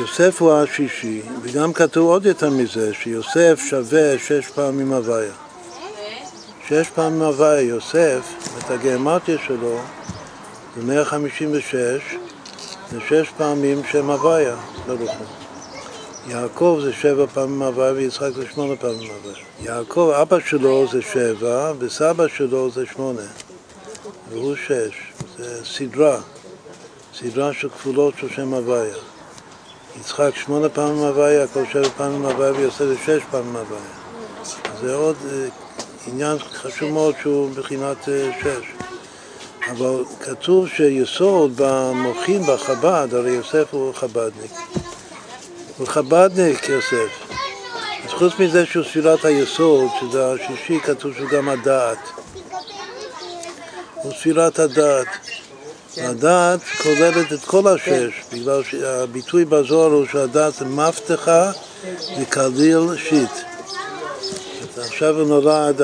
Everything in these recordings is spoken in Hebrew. יוסף הוא השישי, וגם כתוב עוד יותר מזה, שיוסף שווה 6 פעמים הוויה. 6 פעמים הוויה, יוסף, את הגאומטיה שלו, זה 156, זה 6 פעמים שם הוויה, ברוך הוא. יעקב זה 7 פעמים הוויה, ויצחק זה 8 פעמים הוויה. יעקב, אבא שלו זה 7, וסבא שלו זה 8, והוא 6. זה סדרה של כפולות של שם הוויה. יצחק 8 פעמים הוויה, יעקב 7 פעמים הוויה, ויוסף 6 פעמים הוויה. זה עוד עניין חשוב מאוד שהוא בחינת 6. אבל כתוב שיסוד במוחין, בחב"ד, הרי יוסף הוא חבדניק. הוא חבדניק יוסף. אז חוץ מזה שהוא ספירת היסוד, שזה השישי, כתוב שהוא גם הדעת. הוא ספירת הדעת. הדעת כוללת את כל 6, בגלל שהביטוי בזוהר הוא שהדעת מפתחה וכליל שיט. עכשיו נולד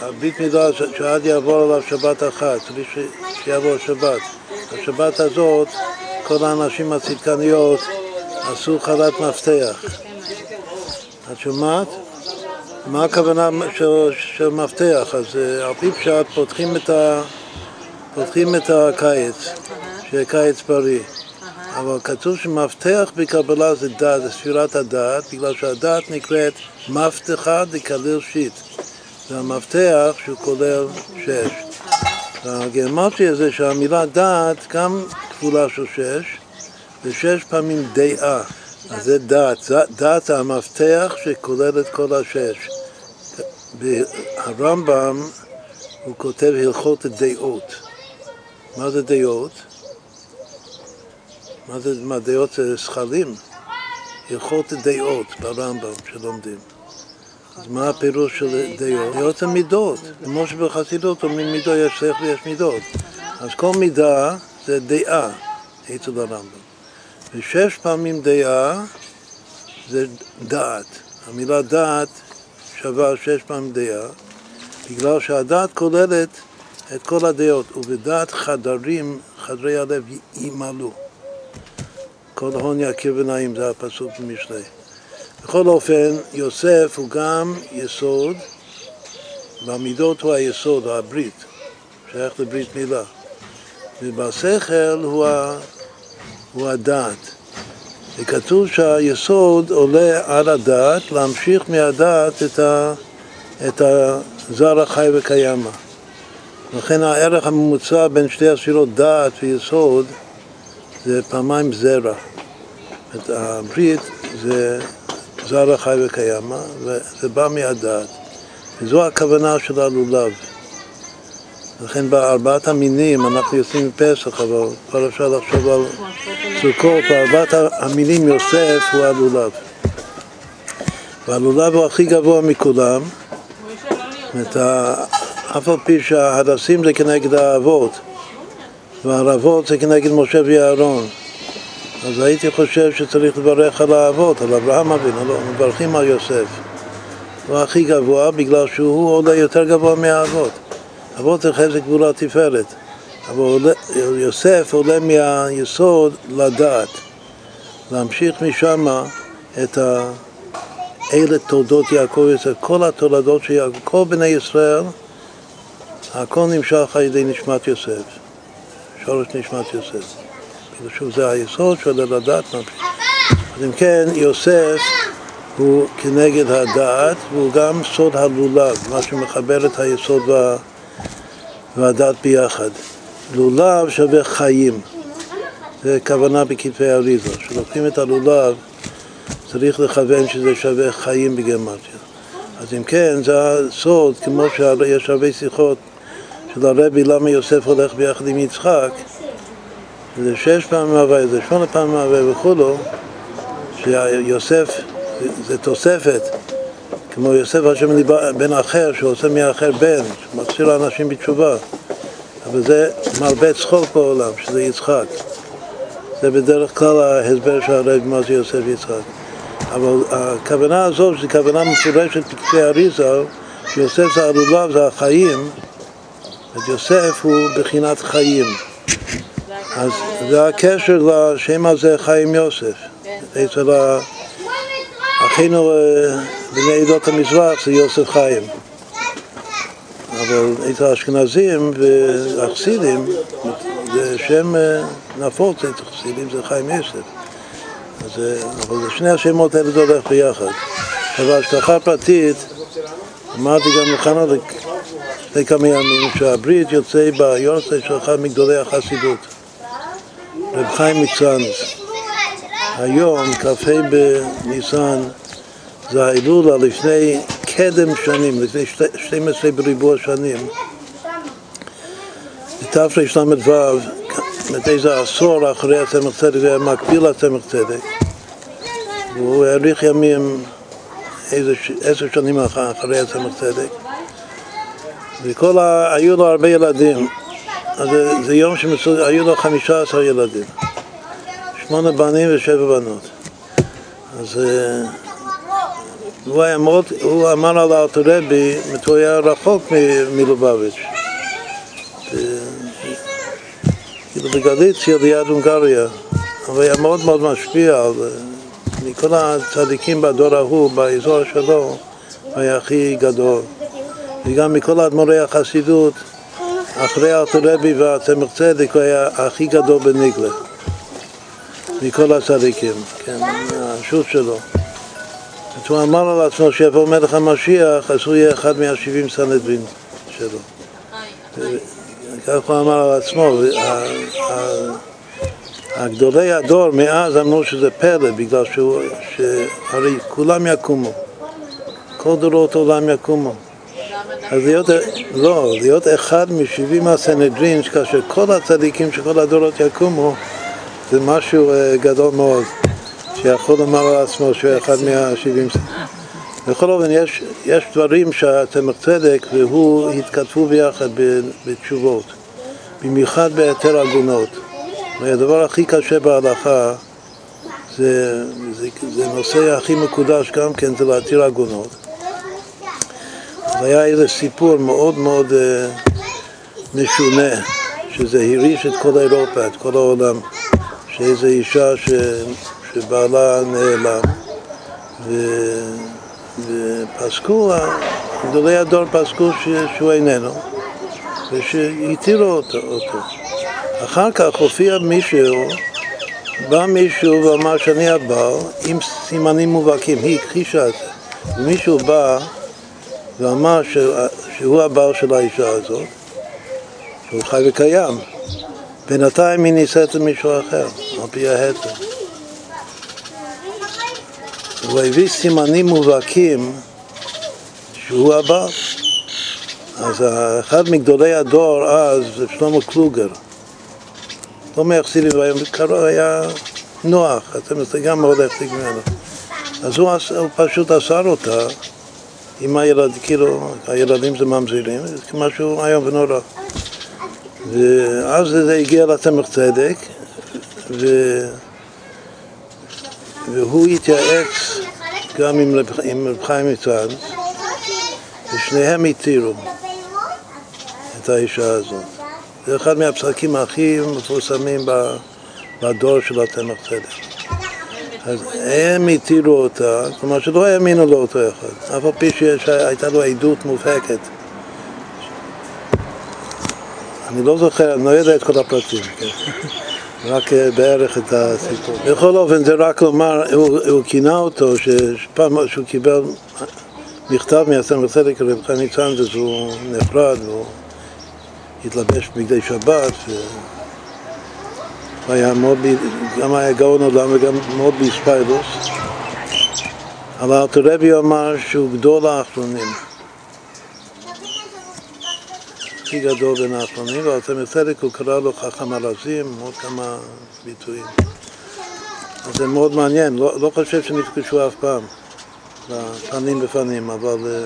הברית מילה שעד יעבור עליו שבת אחת, שיעבור שבת. השבת הזאת, כל האנשים הצדקניות עשו חלת מפתח. את שומעת? מה הכוונה של מפתח? אז על פי פשט פותחים את הקיץ, שיהיה קיץ בריא. אבל כתוב שמפתח בקבלה זה דעת, זה ספירת הדעת, בגלל שהדעת נקראת מפתחה דקליל שיט. זה המפתח שהוא כולל 6. והגאומטריה זה שהמילה דעת גם כפולה של 6, זה 6 פעמים דעה. אז זה דעת, דעת המפתח שכולל את כל 6. ברמב"ם הוא כותב הלכות דעות. מה זה דעות? מה דעות זה שכלים? הלכות דעות ברמב"ם שלומדים. אז מה הפירוש של דעות? דעות זה מידות. כמו שבחסידות אומרים מידות יש שכל ויש מידות. אז כל מידה זה דעה אצל הרמב"ם. ו6 פעמים דעה זה דעת. המילה דעת שווה 6 פעמים דעה, בגלל שהדעת כוללת את כל הדעות, ובדעת חדרים, חדרי הלב ימלאו. כל הון יקיר ונעים, זה הפסוק במשלי. בכל אופן, יוסף הוא גם יסוד, והמידות הוא היסוד, הברית, שייך לברית מילה. ובשכל הוא הדעת. וכתוב שהיסוד עולה על הדעת, להמשיך מהדעת את הזר החי וקיימה. לכן הערך הממוצע בין שתי הספירות דעת ויסוד זה פעמיים זרע. את הברית זה זרע חי וקיימה, וזה בא מהדעת. וזו הכוונה של הלולב. לכן בארבעת המינים, אנחנו יוצאים מפסח, אבל כבר אפשר לחשוב על סוכות, בארבעת המינים יוסף הוא הלולב. והלולב הוא הכי גבוה מכולם. את אף על פי שההדסים זה כנגד האבות, והרבות זה כנגד משה ויערון. אז הייתי חושב שצריך לברך על האבות, על אברהם אבינו, לא, מברכים על יוסף. הוא הכי גבוה בגלל שהוא עולה יותר גבוה מהאבות. אבות זה חזק גבולה תפארת, אבל יוסף עולה מהיסוד לדעת, להמשיך משם את אלה תולדות יעקב ויוסף, כל התולדות של יעקב, כל בני ישראל, הכל נמשך על ידי נשמת יוסף, שורש נשמת יוסף. שוב, זה היסוד של הדעת ממשיך. אז אם כן, יוסף הוא כנגד הדעת, והוא גם סוד הלולב, מה שמחבר את היסוד והדעת ביחד. לולב שווה חיים, זה כוונה בכתבי אריזו. כשלוקחים את הלולב, צריך לכוון שזה שווה חיים בגאומטריה. אז אם כן, זה הסוד, כמו שיש הרבה שיחות של הרבי, למה יוסף הולך ביחד עם יצחק, זה 6 פעמים הוויה, זה 8 פעמים הוויה וכולו, שיוסף זה תוספת, כמו יוסף השם בן אחר, שעושה מאחר בן, שמחזיר לאנשים בתשובה. אבל זה מרבה צחוק בעולם, שזה יצחק. זה בדרך כלל ההסבר של הרבי, מה זה יוסף יצחק. אבל הכוונה הזאת, זו כוונה מפורשת בכתבי אריזל, שיוסף זה הלולב, זה החיים, ויוסף הוא בחינת חיים. אז זה הקשר לשם הזה חיים יוסף. אצל אחינו בני עדות המזרח זה יוסף חיים, אבל אצל האשכנזים והחסידים זה שם נפוץ, אצל החסידים זה חיים יוסף, אבל שני השמות האלה זה הולך ביחד. אבל השכחה פרטית, אמרתי גם לכאן על שתי כמה ימים, שהברית יוצא ביורסה של אחד מגדולי החסידות, רב חיים מצאנז. היום, קפה בניסן, זה ההילולה לפני קדם שנים, לפני 12 בריבוע שנים. בתפרי שלמת ו', איזה עשור אחרי הצמח צדק, זה היה מקביל לצמח צדק. והוא העריך ימים איזה 10 שנים אחרי הצמח צדק. והיו לו הרבה ילדים. אז זה יום שהיו לו 15 ילדים. 8 בנים ו7 בנות. אז הוא אמר על הרבי, הוא היה רחוק מלובביץ'. כאילו בגליציה ליד הונגריה, אבל היה מאוד מאוד משפיע. מכל הצדיקים בדור ההוא, באזור שלו, היה הכי גדול. וגם מכל אדמו"רי החסידות, אחרי הרבי והצמח צדק, הוא היה הכי גדול בניגלה. מכל הצדיקים, כן, השו"ת שלו. הוא אמר על עצמו שיבוא מלך המשיח, אז הוא יהיה אחד מה70 סנהדרין שלו. כך הוא אמר על עצמו, הגדולי הדור מאז אמרו שזה פלא, בגלל שהרי כולם יקומו, כל דורות עולם יקומו. אז להיות אחד מ70 הסנהדרין, כאשר כל הצדיקים שכל הדורות יקומו, זה משהו גדול מאוד, שיכול לומר על עצמו שהוא אחד מה70. בכל אופן, יש דברים שהצמח צדק והוא התכתבו ביחד בתשובות, במיוחד בהיתר עגונות. הדבר הכי קשה בהלכה, זה נושא הכי מקודש גם כן, זה להתיר עגונות. היה איזה סיפור מאוד מאוד משונה, שזה הריש את כל אירופה, את כל העולם. שאיזו אישה שבעלה נעלם, ופסקו, גדולי הדור פסקו שהוא איננו, ושהתירו אותו. אחר כך הופיע מישהו, בא מישהו ואמר שאני הבעל, עם סימנים מובהקים, היא הכחישה את זה. מישהו בא ואמר שהוא הבעל של האישה הזאת, שהוא חי וקיים. בינתיים היא נישאת למישהו אחר, על פי ההתר. הוא הביא סימנים מובהקים שהוא הבעל. אז אחד מגדולי הדור אז, שלמה קלוגר, לא מהחסידים, היה נוח, אתם גם מאוד החסידים ממנו. אז הוא פשוט אסר אותה, עם הילדים, כאילו, הילדים זה ממזירים, זה משהו היום ונורא. ואז זה הגיע לצמח צדק, והוא התייעץ גם עם רב חיים מצאנז, ושניהם התירו את האישה הזאת. זה אחד מהפסקים הכי מפורסמים בדור של הצמח צדק. אז הם התירו אותה, כלומר שלא האמינו לו אותו אחד, אף על פי שהייתה לו עדות מובהקת. אני לא זוכר, אני לא יודע את כל הפרטים, רק בערך את הסיפור. בכל אופן, זה רק לומר, הוא כינה אותו, שפעם שהוא קיבל מכתב מהצמח צדק רבי חיים מצאנז, אז הוא נפרד, הוא התלבש בגדי שבת, גם היה גאון עולם וגם מאוד באספירוס. אבל הרבי אמר שהוא גדול האחרונים. הכי גדול בין האחרונים, והצמח צדק הוא קרא לו חכם הרזים, עוד כמה ביטויים. אז זה מאוד מעניין, לא חושב שנפגשו אף פעם, פנים בפנים, אבל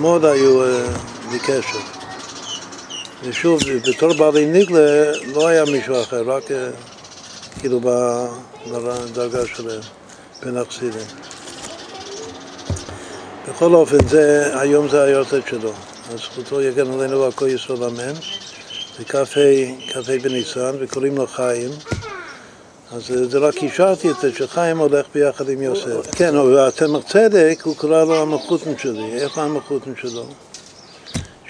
מאוד היו בקשר. ושוב, בתור בעלי ניגלה לא היה מישהו אחר, רק כאילו בדרגה שלהם, בין החסידים. בכל אופן, היום זה היורצייט שלו. אז זכותו יגן עלינו והכל ישראל אמן. זה קפה בניסן, וקוראים לו חיים, אז זה רק אישרתי את זה שחיים הולך ביחד עם יוסף. כן, והתמר צדק הוא קרא לו המחותן שלי. איך המחותן שלו?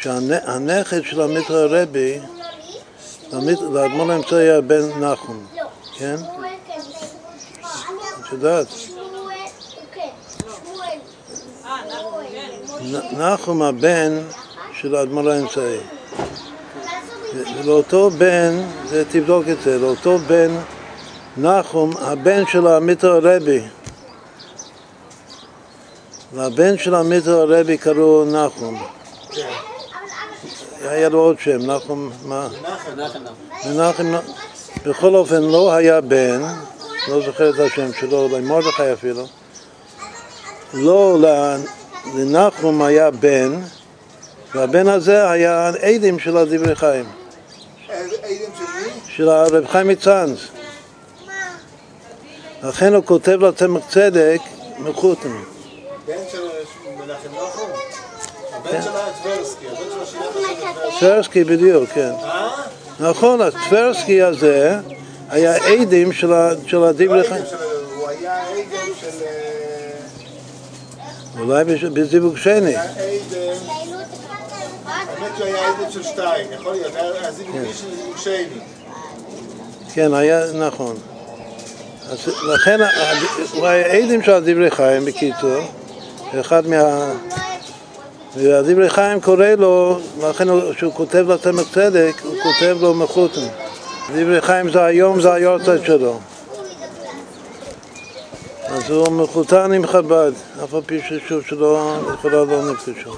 שהנכד של המתרא הרבי, לאדמו"ר האמצעי הבן נחום, כן? את יודעת? נחום הבן של האדמו"ר האמצעי. ולאותו בן, זה תבדוק את זה, לאותו בן נחום, הבן של המתרא הרבי. והבן של המתרא הרבי קראו נחום. היה לו עוד שם, נחום, מה? מנחם. בכל אופן לא היה בן, לא זוכר את השם שלו, אולי מרדכי אפילו. לא, לנחום היה בן, והבן הזה היה עדים של הדברי חיים. עדים של הרב חיים מצאנז. לכן הוא כותב לתמר צדק מחותן. בן של מנחם נחום? הבן של הטברסקי, הבן של השילחת. טברסקי בדיוק, כן. נכון, הטברסקי הזה היה עדים של הדברי חיים. הוא היה עדים של... אולי בזיווג שני. האמת שהיה עדות של שתיים, יכול להיות, היה זיווגי של זיווג שני. כן, היה, נכון. לכן, העדים של הדברי חיים, בקיצור, אחד מה... והדברי חיים קורא לו, לכן כשהוא כותב לתמר צדק, הוא כותב לו מחותן. דברי חיים זה היום, זה היורצייט שלו. אז הוא מחותן עם חבד, אף על פי ששוב שלא יכולה לא נפגשו.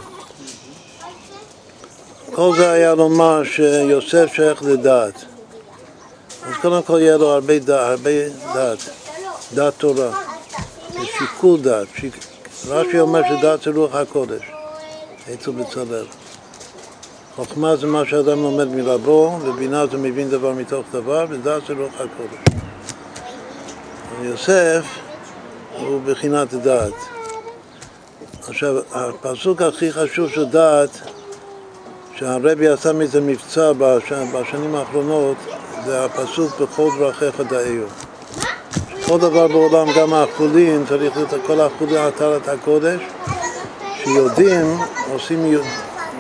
כל זה היה לומר שיוסף שייך לדעת. אז קודם כל יהיה לו הרבה דעת, דעת תורה. זה שיקול דעת. רש"י אומר שדעת זה רוח הקודש. עצו בצלאל. חוכמה זה מה שאדם לומד מלבו, ובינה זה מבין דבר מתוך דבר, ודעת זה רוח הקודש. יוסף הוא בחינת דעת. עכשיו, הפסוק הכי חשוב של דעת, שהרבי עשה מזה מבצע בשנים האחרונות, זה הפסוק בכל דרכיך דעהו. כל דבר בעולם, גם האכולין, צריך להיות כל האכולין עטרת הקודש, שיודעים, עושים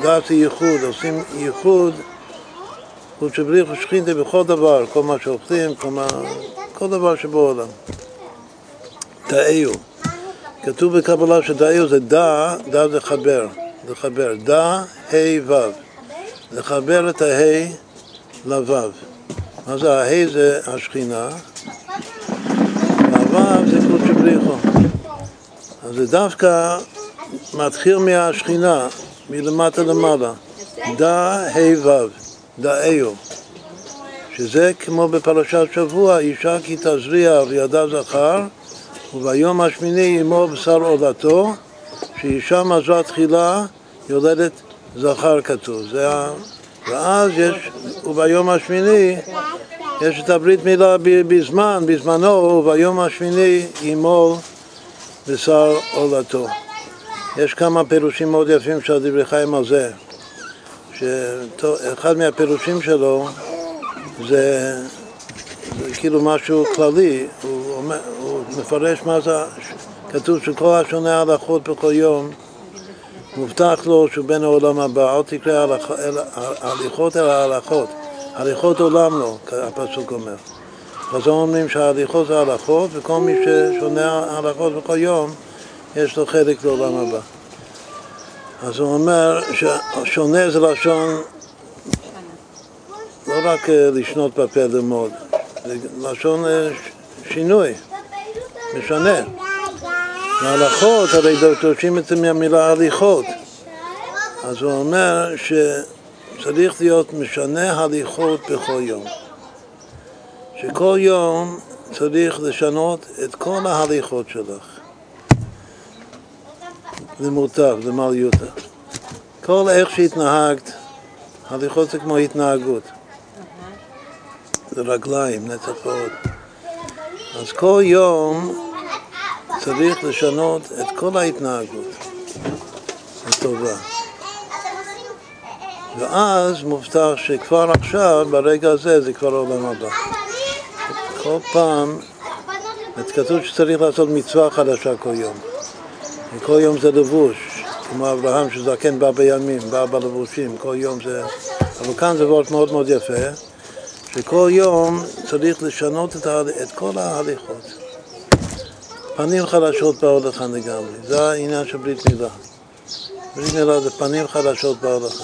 דעת ייחוד, עושים ייחוד, חוץ שבריך ושכינתי בכל דבר, כל מה שאוכלים, כל דבר שבעולם. דעהו. כתוב בקבלה שדעהו זה דע, דע זה חבר. לחבר, דע, ה' ו', לחבר את הה' לו'. אז הה' זה השכינה, והו' זה קודש בריחו. אז זה דווקא מתחיל מהשכינה, מלמטה למעלה. דע, ה' ו', דעהו. שזה כמו בפרשת שבוע, אישה כי תזריע וידה זכר, וביום השמיני עמו בשר עולתו, שאישה מזרה תחילה יולדת זכר כתוב. ואז יש, וביום השמיני, יש את הברית מילה בזמנו, וביום השמיני ימול בשר עולתו. יש כמה פירושים מאוד יפים של דברי חיים הזה. שאחד מהפירושים שלו זה כאילו משהו כללי, הוא מפרש מה זה, כתוב שכל השונה הלכות בכל יום, מובטח לו שהוא בן העולם הבא, אל תקרא הליכות אלא ההלכות. הליכות עולם לו, הפסוק אומר. אז אומרים שההליכות זה ההלכות, וכל מי ששונה הלכות בכל יום, יש לו חלק לעולם הבא. אז הוא אומר ששונה זה לשון, לא רק לשנות בפה למוד, זה לשון שינוי, משנה. ההלכות, הרי דורשים את זה מהמילה הליכות. אז הוא אומר שצריך להיות משנה הליכות בכל יום. שכל יום צריך לשנות את כל ההליכות שלך. למוטב, למעליותה. כל איך שהתנהגת, הליכות זה כמו התנהגות. זה רגליים, נצפות. אז כל יום צריך לשנות את כל ההתנהגות הטובה. ואז מובטח שכבר עכשיו, ברגע הזה, זה כבר עולם הבא. כל פעם את כתוב שצריך לעשות מצווה חדשה כל יום. כל יום זה לבוש, כמו אברהם שזקן בא בימים, בא בלבושים, כל יום זה... אבל כאן זה וורט מאוד מאוד יפה, שכל יום צריך לשנות את כל ההליכות. פנים חדשות באו לך לגמרי, זה העניין של ברית מילה. ברית מילה זה פנים חדשות באו לך.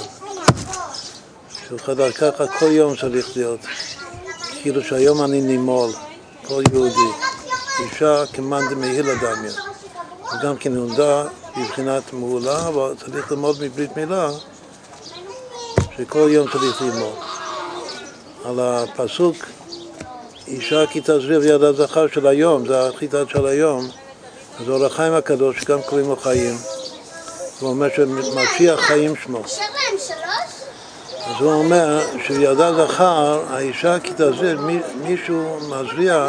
שחדר ככה כל יום צריך להיות. כאילו שהיום אני נימול, כל יהודי. אישה כמאן דמהיל אדמיה. וגם כן נולדה בבחינת מעולה, אבל צריך ללמוד מברית מילה, שכל יום צריך ללמוד. על הפסוק, אישה כי תזריע ביד הזכר של היום, זה החיטה של היום, אז אור החיים הקדוש, שגם קוראים לו חיים, הוא אומר שמשיח חיים שמו. אז הוא אומר שביד הזכר, האישה כי תזריע, מישהו מזריע,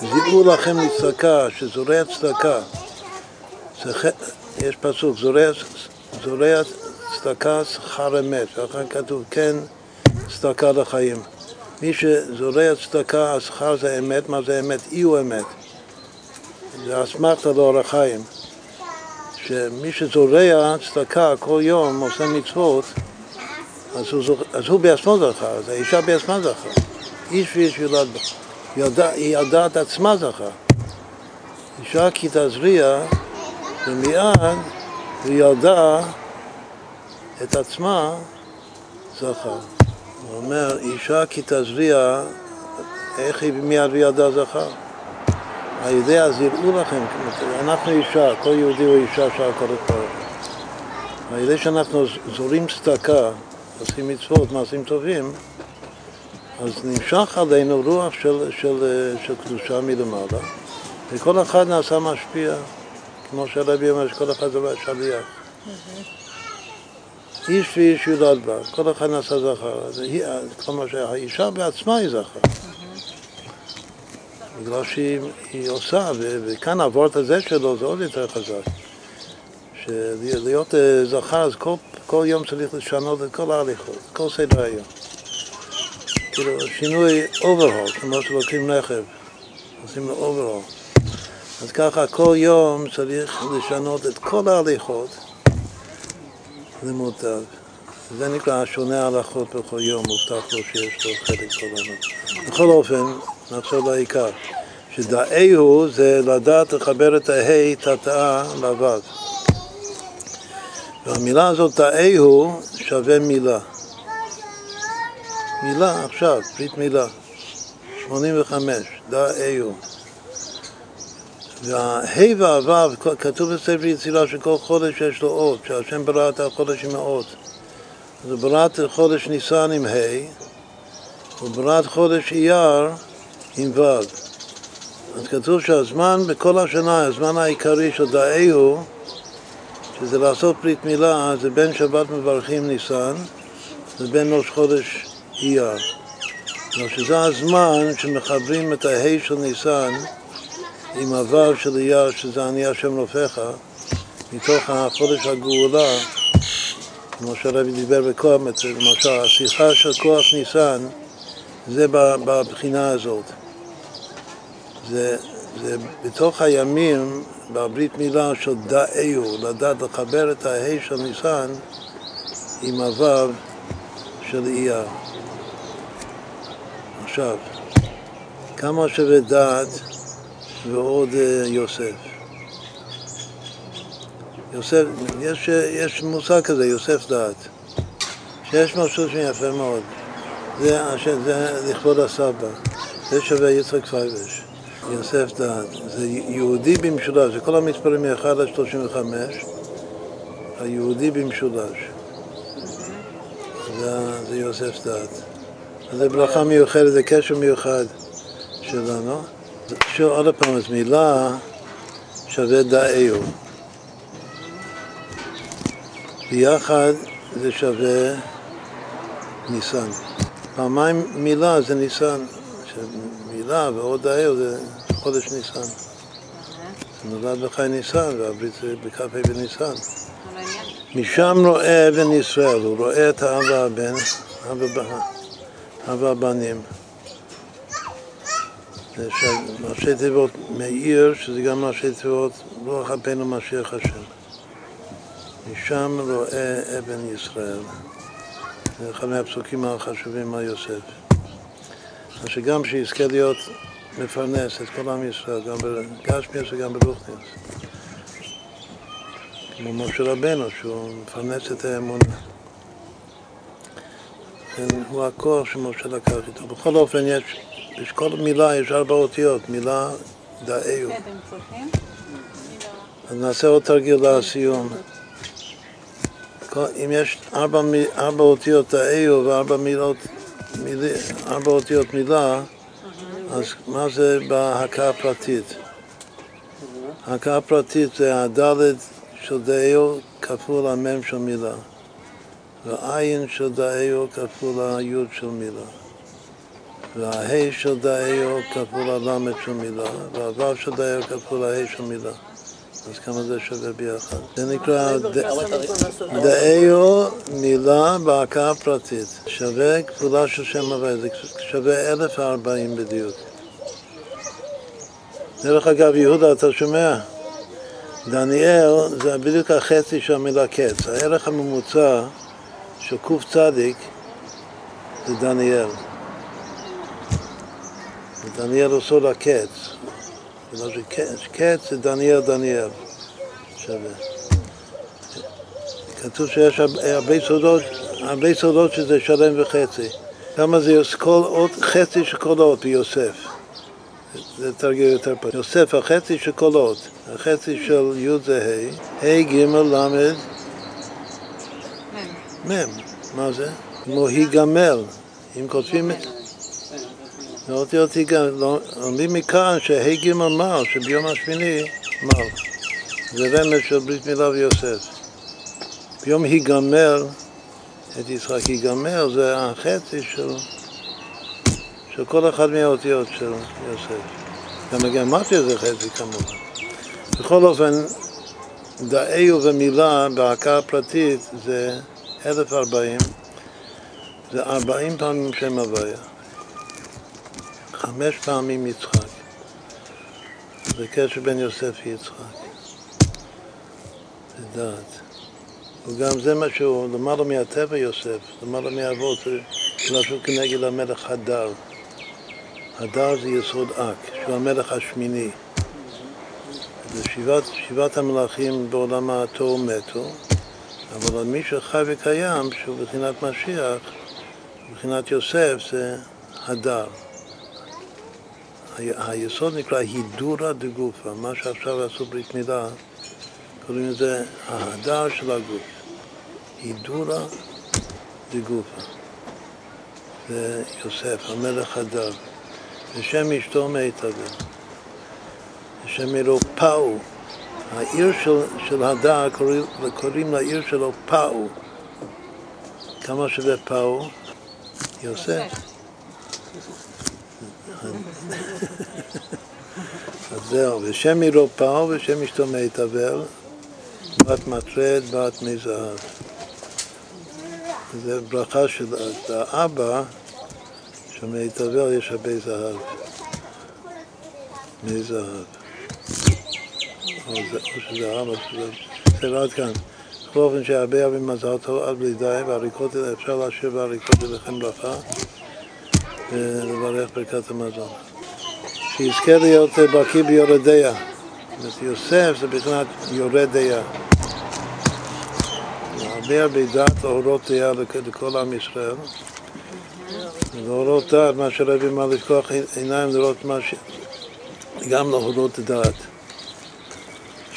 זיבו לכם לצדקה, שזורע צדקה. יש פסוק, זורע צדקה שכר אמת, ואחר כתוב, כן צדקה לחיים. מי שזורע צדקה, השכר זה אמת, מה זה אמת? אי הוא אמת. זה אסמכת לאור החיים. שמי שזורע צדקה כל יום עושה מצוות, אז הוא בעצמו זכר, אז האישה בעצמה זכר. איש ואיש היא ידעת עצמה זכר. אישה כי תזריע, ומיד היא ידעה את עצמה זכר. הוא אומר, אישה כי תזריע, איך היא מיד וידעה זכר? הידי אז יראו לכם, אנחנו אישה, כל יהודי הוא אישה שהקורא קורא. הידי שאנחנו זורים צדקה, עושים מצוות, מעשים טובים, אז נמשך עלינו רוח של קדושה מלמעלה, וכל אחד נעשה משפיע, כמו שהרבי אומר שכל אחד זה שליח. איש ואיש יולד בה, כל אחד נעשה זכר, כלומר שהאישה בעצמה היא זכר. בגלל שהיא עושה, וכאן עבורת הזה שלו זה עוד יותר חזק. שלהיות זכר, אז כל יום צריך לשנות את כל ההליכות, כל סדר היום. כאילו שינוי אוברהול, כמו שלוקחים רכב, עושים לו אוברהול. אז ככה כל יום צריך לשנות את כל ההליכות למוטב. זה נקרא שונה הלכות בכל יום, מובטח לו שיש לו חלק שלנו. בכל אופן, נחשוב לעיקר, שדאהו זה לדעת לחבר את ההי תתאה לבד. והמילה הזאת, דאהו, שווה מילה. מילה עכשיו, ברית מילה, 85, דאהו. וההי והוו, כתוב בספר יצירה שכל חודש יש לו אות, שהשם ברא את החודש עם האות. אז הוא ברא את חודש ניסן עם ה', הוא ברא את חודש אייר עם ו'. אז כתוב שהזמן בכל השנה, הזמן העיקרי של דאהו, שזה לעשות ברית מילה, זה בין שבת מברכים ניסן, ובין ראש חודש אייר. שזה הזמן שמחברים את ההי של ניסן, עם הוו של אייר, שזה אני השם רופאך, מתוך החודש הגאולה, כמו שהרבי דיבר בכוח, למשל, השיחה של כוח ניסן, זה בבחינה הזאת. זה בתוך הימים, בברית מילה של דאהו, לדעת לחבר את ההי של ניסן עם הוו של אייר. עכשיו, כמה שווה דעת, ועוד יוסף. יוסף, יש מושג כזה, יוסף דעת. שיש משהו שיפה מאוד. זה לכבוד הסבא. זה שווה יצחק פייבש. יוסף דעת. זה יהודי במשולש. זה כל המספרים מ-1 עד 35. היהודי במשולש. זה יוסף דעת. זה ברכה מיוחדת, זה קשר מיוחד שלנו. עוד פעם, אז מילה שווה דאהו. ביחד זה שווה ניסן. פעמיים מילה זה ניסן. מילה ועוד דאהו זה חודש ניסן. זה נולד בחי ניסן, והברית זה בקפי בניסן. משם רואה בן ישראל, הוא רואה את האב והבן, האב והבנים. זה ראשי תיבות מאיר, שזה גם ראשי תיבות רוח אבינו משיח השם. משם רואה אבן ישראל. זה אחד מהפסוקים החשובים על יוסף. אז שגם שיזכה להיות מפרנס את כל עם ישראל, גם בגשמיאס וגם ברוחניאס. כמו משה רבנו, שהוא מפרנס את האמונה. הוא הכוח שמשה לקח איתו. בכל אופן יש, בכל מילה יש 4 אותיות, מילה דאיו. אז נעשה עוד תרגיל לסיום. אם יש 4 אותיות דאיו ו4 אותיות מילה, אז מה זה בהכאה פרטית? ההכאה פרטית זה הדלת של דאיו כפול המם של מילה. והעין של דאיו כפול היוד של מילה. וההי של דאיו כפול הלמת של מילה. והוו של דאיו כפול ההי של מילה. אז כמה זה שווה ביחד? זה נקרא דאיו מילה בהכאה פרטית. שווה כפולה של שם הווי. זה שווה 1040 בדיוק. דרך אגב, יהודה, אתה שומע? דניאל זה בדיוק החצי של המילה קץ. הערך הממוצע של קוף צדיק זה דניאל. דניאל עושה לה קץ. קץ זה דניאל שווה. כתוב שיש הרבה סודות שזה שלם וחצי. כמה זה חצי של כל אות ביוסף. זה תרגיל יותר פשוט. יוסף החצי של כל אות. החצי של י' זה ה', ה' ג' למד מם, מה זה? כמו היגמל, אם כותבים... לא אותיות היגמל, אומרים מכאן שהיגמל מר, שביום השמיני מר. זה רמז של ברית מילה ויוסף. ביום היגמל, את יצחק היגמל, זה החצי של כל אחד מהאותיות של יוסף. גם הגמטיה זה חצי כמובן. בכל אופן, דאיו ומילה בהכאה הפרטית זה 1040 זה 40 פעמים שם הוויה, 5 פעמים יצחק. זה קשר בין יוסף ויצחק. זה דעת. וגם זה משהו, למעלה מהטבע יוסף, למעלה מהאבות, זה משהו כנגד המלך הדר. הדר זה יסוד אק, שהוא המלך השמיני. זה שבעת המלאכים בעולם התוהו מתו. אבל מי שחי וקיים, שהוא בחינת משיח, בחינת יוסף, זה הדר. היסוד נקרא הידורא דגופא, מה שעכשיו עשו ברית מילה, קוראים לזה ההדר של הגוף. הידורא דגופא. זה יוסף, המלך הדר. ושם אשתו מיטבל. ושם אלו פאו. העיר של הדר, קוראים לעיר שלו פאו. כמה שווה פאו? יוסף. אז זהו, ושם עירו פאו ושם אשתו מיטבל, בת מטרד, בת מזהב. זו ברכה של האבא, שמיטבל יש הרבה זהב. מזהב. או שזה אבא, זה לא עד כאן. בכל אופן שהרבה אבים מזהותו עד בלי די, אפשר להשאיר בעריקות אליכם ברכה ולברך ברכת המזון. שיזכה להיות בקיא ביורדיה. יוסף זה בחינת יורדיה. הרבה דעת להורות דעה לכל עם ישראל. להורות דעת, מה שרבי אמר לפקוח עיניים, לראות מה ש... גם להורות דעת.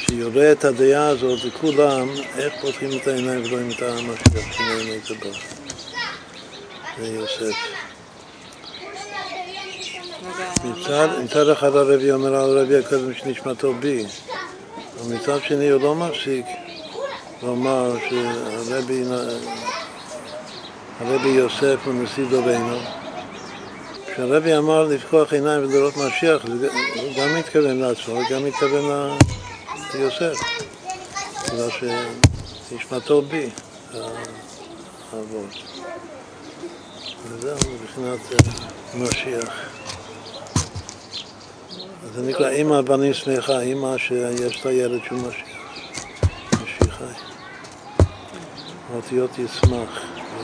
שיורה את הדעה הזאת וכולם, איך פותחים את העיניים ורואים את העם השם שנהנה את הבא. זה יוסף. מצד אחד הרבי אומר על הרבי הקודם שנשמתו בי, ומצד שני הוא לא מפסיק לומר שהרבי יוסף הוא נשיא דורנו. כשהרבי אמר לפקוח עיניים ולראות משיח, הוא גם מתכוון לעצמו, גם מתכוון יוסף, בגלל שנשמתו בי, העבוד. וזהו, מבחינת משיח. זה נקרא אמא בני שמחה, אמא שיש לה ילד שהוא משיחי. אותיות ישמח,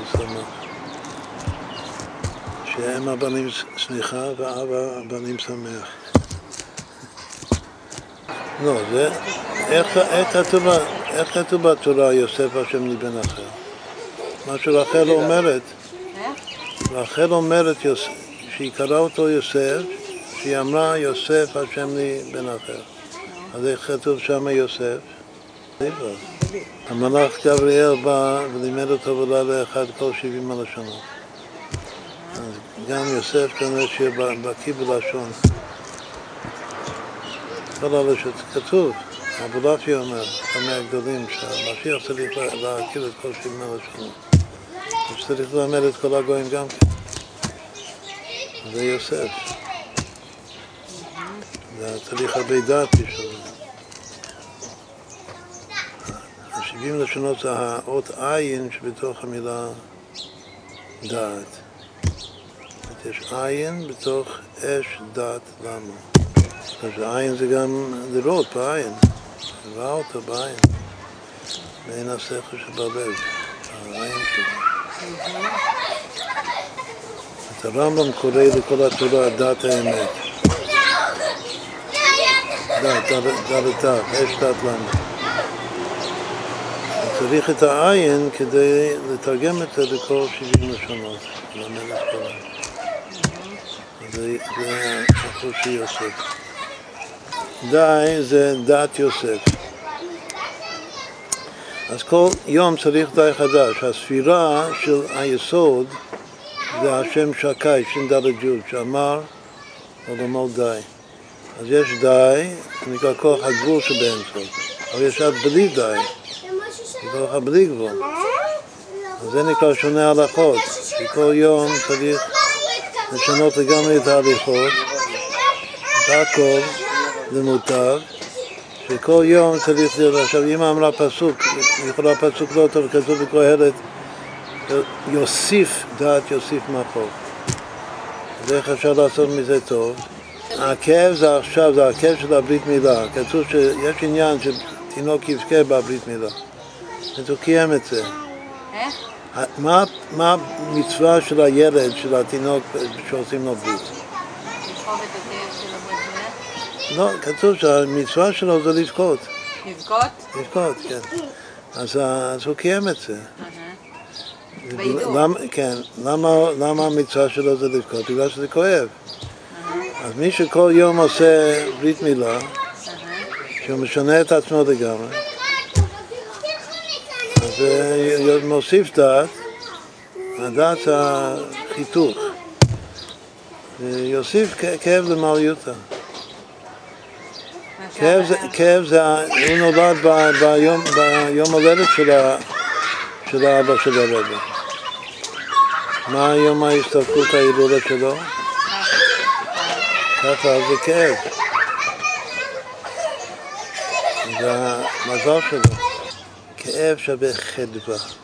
ישמח. שאמא בנים שמחה ואבא בנים שמח. לא, זה... איך כתוב בתורה יוסף השם לבן אחר? מה שרחל אומרת, רחל אומרת שהיא קראה אותו יוסף, שהיא אמרה יוסף השם לבן אחר. אז איך כתוב שם יוסף? המלאך גבריאל בא ולימד אותו בלילה אחד כל 70 על השנה. אז גם יוסף כנראה שבקי בלשון. כל הלאה שכתוב, אבולאפי אומר, חמי הגדולים, שהמשיח צריך להכיר את כל 70 על השנה. שצריך ללמד את כל הגויים גם כן. זה יוסף. זה צריך הרבה דעת בשביל זה. ה-70 לשונות זה האות עין שבתוך המילה דעת. יש עין בתוך אש דעת למה. אז עין זה גם לראות בעין. ראה אותה בעין. בעין השכל שבלב. העין שלו. את הרמב"ם קורא לכל התורה דת האמת, דת, יש דת לנו. צריך את העין כדי לתרגם את זה לכל 70 לשונות, למלך תורה. זה החושי יוסף. די זה דת יוסף. אז כל יום צריך די חדש. הספירה של היסוד זה השם שקי, שם דלת ג'וד, שאמר עולמות די. אז יש די, נקרא כוח הגבול שבאמצעות. אבל יש עד בלי די, כוח הבלי גבול. אז זה נקרא שונה הלכות, שכל יום צריך לשנות לגמרי את ההליכות, את הכל, למותר. שכל יום צריך לראות, עכשיו אמא אמרה פסוק, יכולה פסוק לא טוב, כזו בקהלת, יוסיף דעת, יוסיף מאחור. אז איך אפשר לעשות מזה טוב? העקב זה עכשיו, זה העקב של הברית מילה. כתוב שיש עניין שתינוק יבכה בברית מילה. הוא קיים את זה. איך? מה המצווה של הילד, של התינוק שעושים לו ברית? לבחוב את הכאב של הברית מילה? לא, כתוב שהמצווה שלו זה לבכות. לבכות? לבכות, כן. אז הוא קיים את זה. כן, למה המצווה שלו זה לבכות? בגלל שזה כואב. אז מי שכל יום עושה ברית מילה, שהוא משנה את עצמו לגמרי, אז מוסיף דעת, הדעת החיתוך, יוסיף כאב למעליותה. כאב זה, הוא נולד ביום הולדת של האבא של הרבי. מה היום ההסתפקות ההילולה שלו? ככה, זה כאב. זה המזל שלו. כאב שווה חדווה.